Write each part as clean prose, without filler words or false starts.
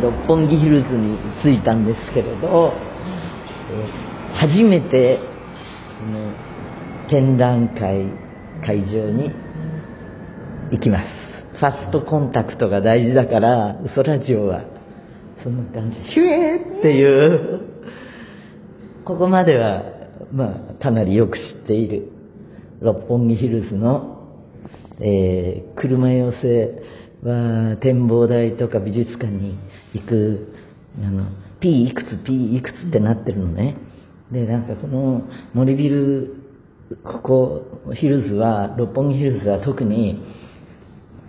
六本木ヒルズに着いたんですけれど、初めて展覧会会場に行きます。ファーストコンタクトが大事だから、ウソラジオはそんな感じ、ヒュエーっていうここまでは、まあ、かなりよく知っている六本木ヒルズの、車寄せは展望台とか美術館に行くP いくつ P いくつってなってるのね。でなんかこの森ビル、ここヒルズは、六本木ヒルズは特に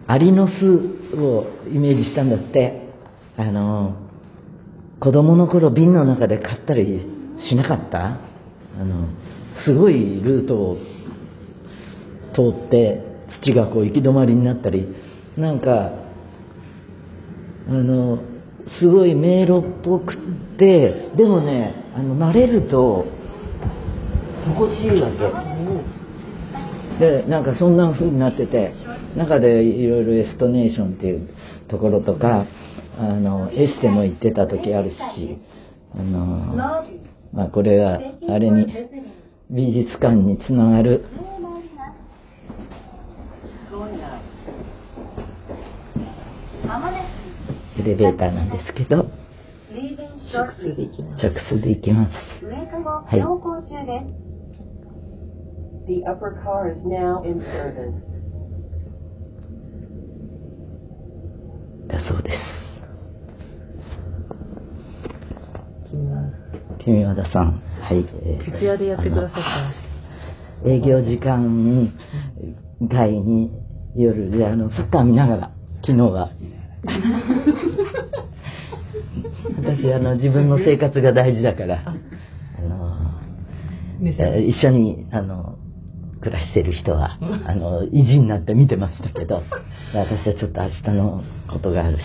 アリの巣をイメージしたんだって。子供の頃瓶の中で買ったりしなかった？すごいルートを通って土がこう行き止まりになったり、なんかすごい迷路っぽくって、でもね慣れると心地いいわけで、なんかそんな風になってて、中でいろいろエストネーションっていうところとかエステも行ってた時あるし、まあ、これはあれに美術館につながる。エレベーターなんですけど、直通で行きます。はい。だそうです。君和田さん、はい。徹夜でやってくださった。営業時間外に夜でサッカー見ながら、昨日は。私自分の生活が大事だから一緒に暮らしてる人は意地になって見てましたけど、私はちょっと明日のことがあるし、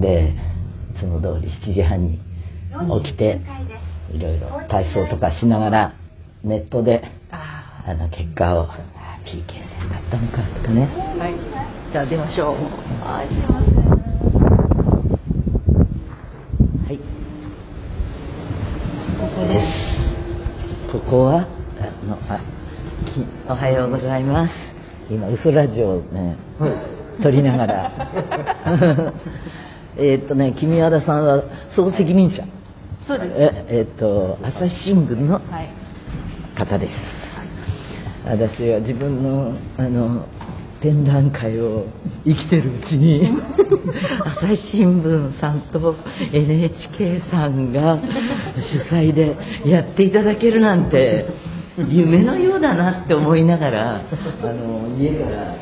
でその通り7時半に起きていろいろ体操とかしながら、ネットで結果を PK 戦だったのかとかね、はい、じゃあ出ましょう。はい、ここはおはようございます。今ウソラジオをね、撮りながら君和田さんは総責任者、そうです。朝日新聞の方です。はい、私は自分の展覧会を生きてるうちに朝日新聞さんと NHK さんが主催でやっていただけるなんて夢のようだなって思いながら、家から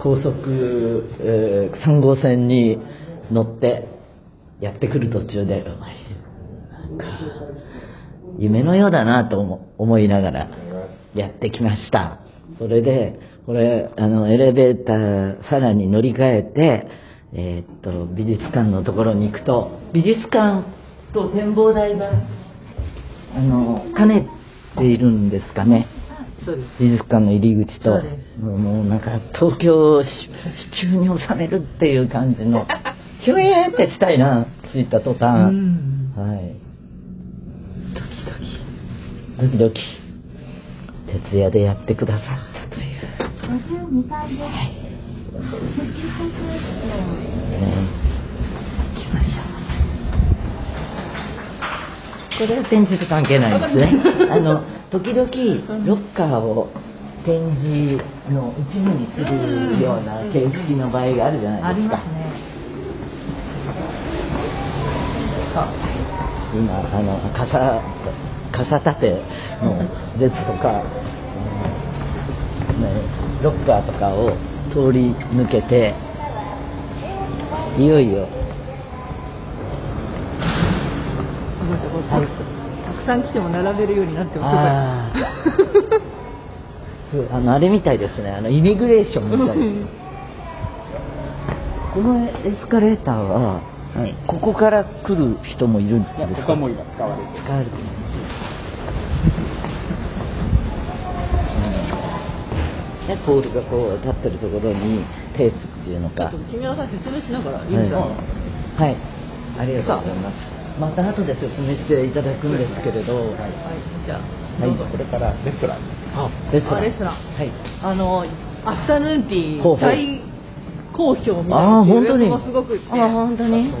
高速、3号線に乗ってやってくる途中で、なんか夢のようだなと思いながらやってきました。それでこれエレベーターさらに乗り換えて、美術館のところに行くと、美術館と展望台が兼ねているんですかね。そうです。美術館の入り口と、もうなんか東京を市中に収めるっていう感じのひゅえーってしたいな、着いた途端、はい、ドキドキ徹夜でやってくださったという。52回です。はい。行きましょう。これは展示と関係ないんですね。時々ロッカーを展示の一部にするような形式の場合があるじゃないですか。ありますね。今傘立ての列とか、ロッカーとかを通り抜けて、いよいよたくさん来ても並べるようになってますあれみたいですね、イミグレーションみたいなこのエスカレーターは、はい、ここから来る人もいるんですか？いや、ここも今使われる。使われてます。ね、ポールがこう立ってるところに手つくっていうのか、君はさ説明しながらいいんだ、はい、ありがとうございます。また後で説明していただくんですけれど、はいはい、じゃあ、はい、これからレストラン、レストラン、はい、アフタヌーンティー大好評みたいな予約もすごくって、本当に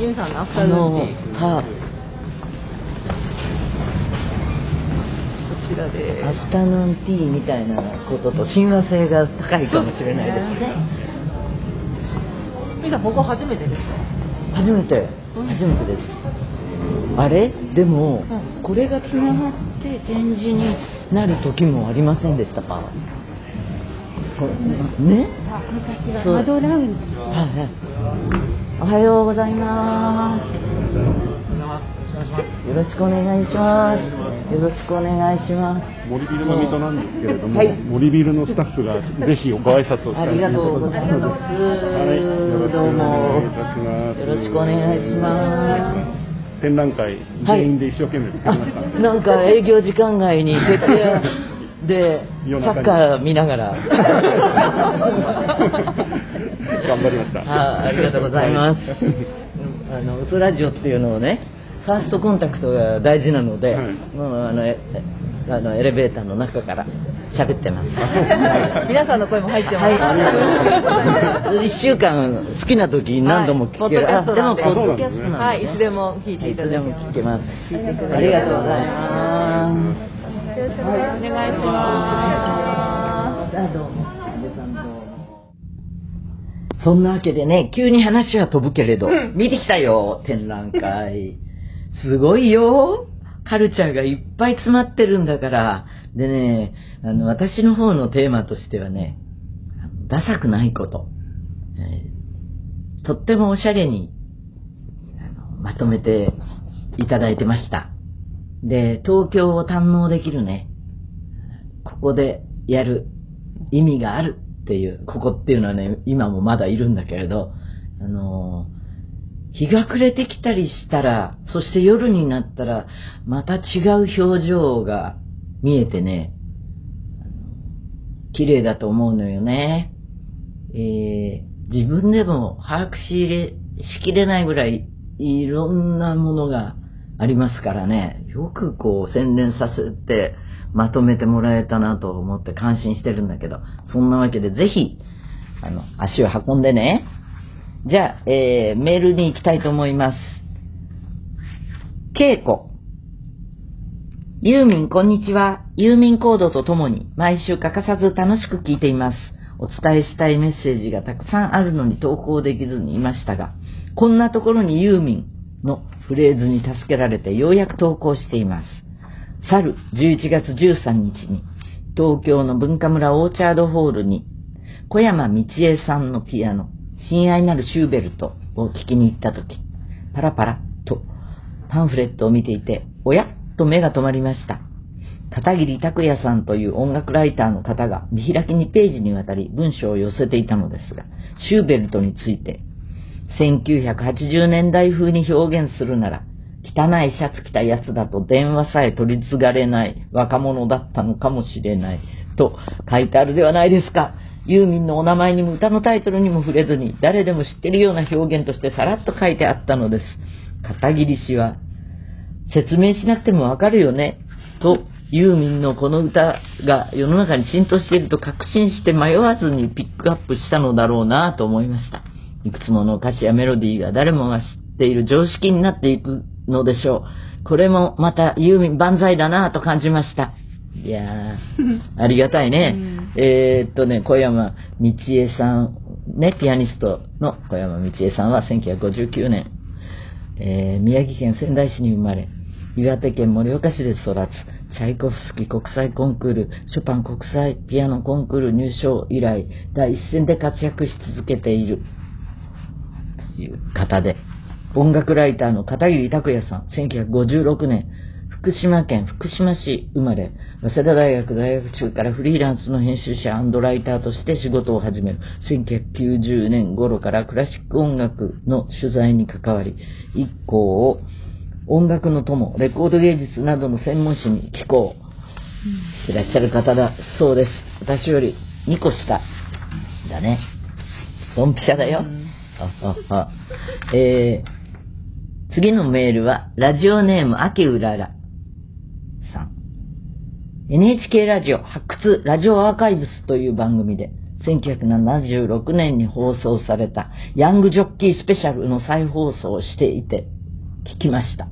ゆみさんのアフタヌーンティー、こちらです。アフタヌーンティーみたいなことと親和性が高いかもしれないですね。ゆみさん、ここ初めてですか？初めてです。あれでも、これがつながって展示になる時もありませんでしたか？ね、昔はマドラウンジ、おはようございます。よろしくお願いします。よろしくお願いします。森ビルの水戸なんですけれども、はい、森ビルのスタッフがぜひご挨拶をしたいということで、ありがとうございます、はい、どうもよろしくお願いします。展覧会全員で一生懸命作りました、ね、なんか営業時間外に徹夜でサッカー見ながら頑張りました。ありがとうございます。ウソラジオっていうのをね、ファーストコンタクトが大事なので、はい、もうエレベーターの中から喋ってます皆さんの声も入ってます、はい、1週間好きな時何度も聞ける、はい、でもポッドキャストなんで、ね、はい、いつでも聞いていただきます、はい、いつでも聞けます。ありがとうございます。よろしくお願いします、はい、どうも。そんなわけでね、急に話は飛ぶけれど、見てきたよ展覧会すごいよ、カルチャーがいっぱい詰まってるんだから。でね、私の方のテーマとしてはね、ダサくないこと。とってもおしゃれにまとめていただいてました。で、東京を堪能できるね、ここでやる意味があるっていう、ここっていうのはね、今もまだいるんだけれど、日が暮れてきたりしたら、そして夜になったら、また違う表情が見えてね、綺麗だと思うのよね。自分でも把握しきれないぐらいいろんなものがありますからね、よくこう洗練させてまとめてもらえたなと思って感心してるんだけど、そんなわけでぜひ、足を運んでね。じゃあ、メールに行きたいと思います。けいこ。ユーミンこんにちは。ユーミンコードとともに毎週欠かさず楽しく聞いています。お伝えしたいメッセージがたくさんあるのに投稿できずにいましたが、こんなところにユーミンのフレーズに助けられてようやく投稿しています。去る11月13日に東京の文化村オーチャードホールに小山道恵さんのピアノ親愛なるシューベルトを聴きに行ったとき、パラパラとパンフレットを見ていて、おやと目が止まりました。片桐拓也さんという音楽ライターの方が見開き2ページにわたり文章を寄せていたのですが、シューベルトについて、1980年代風に表現するなら、汚いシャツ着たやつだと電話さえ取り継がれない若者だったのかもしれないと書いてあるではないですか。ユーミンのお名前にも歌のタイトルにも触れずに、誰でも知ってるような表現としてさらっと書いてあったのです。片桐氏は、説明しなくてもわかるよねと、ユーミンのこの歌が世の中に浸透していると確信して迷わずにピックアップしたのだろうなと思いました。いくつもの歌詞やメロディーが誰もが知っている常識になっていくのでしょう。これもまたユーミン万歳だなと感じました。いやーありがたいね、小山道恵さんね、ピアニストの小山道恵さんは1959年、宮城県仙台市に生まれ、岩手県盛岡市で育つ。チャイコフスキー国際コンクール、ショパン国際ピアノコンクール入賞以来第一線で活躍し続けているという方で、音楽ライターの片桐拓也さん、1956年福島県福島市生まれ、早稲田大学在学中からフリーランスの編集者&ライターとして仕事を始める。1990年頃からクラシック音楽の取材に関わり、以降音楽の友、レコード芸術などの専門誌に寄稿してらっしゃる方だそうです。私より2個下だね。ドンピシャだよ。次のメールはラジオネームあきうららさん。NHK ラジオ発掘ラジオアーカイブスという番組で1976年に放送されたヤングジョッキースペシャルの再放送をしていて聞きました。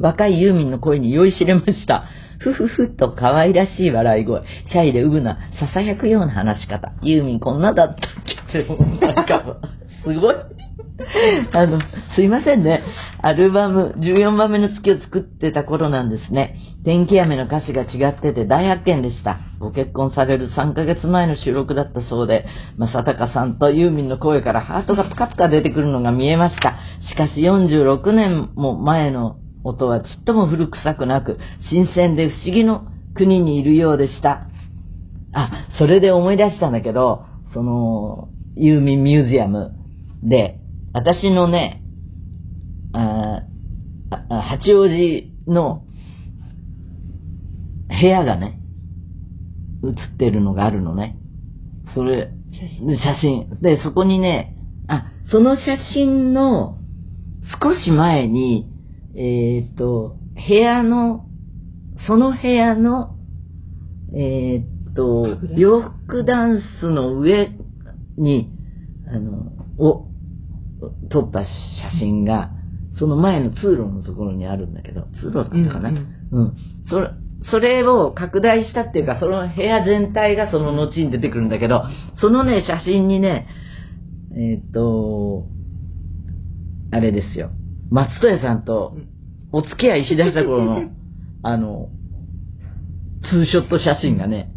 若いユーミンの声に酔いしれました。ふふふと可愛らしい笑い声、シャイでうぶなささやくような話し方、ユーミンこんなだったっけってなんかすごいすいませんね。アルバム14番目の月を作ってた頃なんですね。天気雨の歌詞が違ってて大発見でした。ご結婚される3ヶ月前の収録だったそうで、正隆さんとユーミンの声からハートがプカプカ出てくるのが見えました。しかし46年も前の音はちっとも古臭くなく、新鮮で不思議の国にいるようでした。あ、それで思い出したんだけど、そのユーミンミュージアムで私のね、八王子の部屋がね、映ってるのがあるのね。それ、写真。で、そこにね、その写真の少し前に、その部屋の、洋服ダンスの上に、撮った写真がその前の通路のところにあるんだけど、通路だったかな、それを拡大したっていうか、その部屋全体がその後に出てくるんだけど、そのね写真にね、あれですよ、松任谷さんとお付き合いしだした頃のツーショット写真がね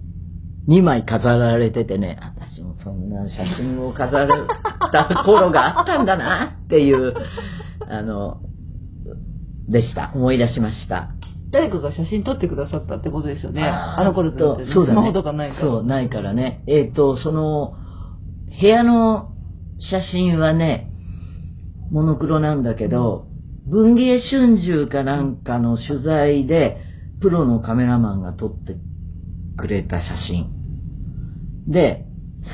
2枚飾られててね、私もそんな写真を飾る頃があったんだなっていうでした。思い出しました。誰かが写真撮ってくださったってことですよね。あの頃と、そうだね、スマホとかないから、そうないからね。その部屋の写真はねモノクロなんだけど、文藝春秋かなんかの取材でプロのカメラマンが撮ってくれた写真で、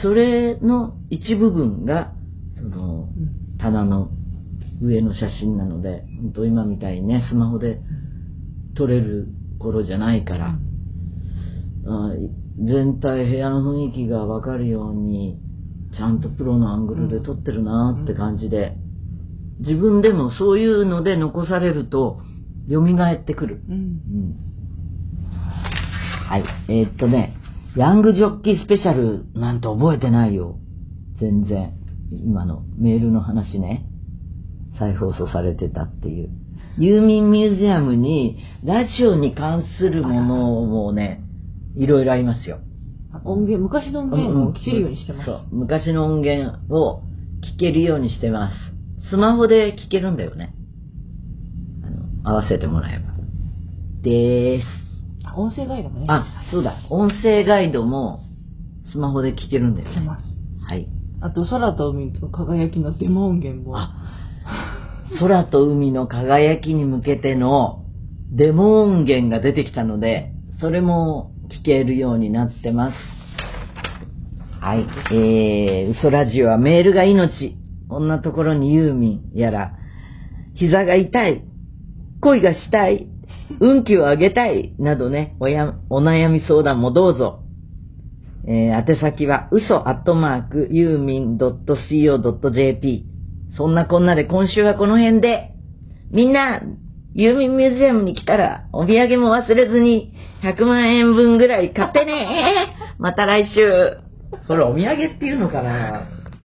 それの一部分がその棚の上の写真なので、本当今みたいにねスマホで撮れる頃じゃないから、全体部屋の雰囲気が分かるようにちゃんとプロのアングルで撮ってるなって感じで、自分でもそういうので残されると蘇ってくる。はい、ヤングジョッキースペシャルなんて覚えてないよ全然。今のメールの話ね、再放送されてたっていうユーミンミュージアムにラジオに関するものもねいろいろありますよ。音源、昔の音源を聴けるようにしてます。そう、昔の音源を聴けるようにしてます。スマホで聴けるんだよね、合わせてもらえばです。音声ガイドもね。そうだ。音声ガイドもスマホで聞けるんだよね。聞けます。はい。あと、空と海の輝きのデモ音源も。空と海の輝きに向けてのデモ音源が出てきたので、それも聞けるようになってます。はい。うそラジオはメールが命。こんなところにユーミンやら、膝が痛い、恋がしたい、運気を上げたいなどね、お悩み相談もどうぞ。宛先はuso@yumin.co.jp。そんなこんなで今週はこの辺で、みんなユーミンミュージアムに来たらお土産も忘れずに100万円分ぐらい買ってね。また来週。それお土産っていうのかな。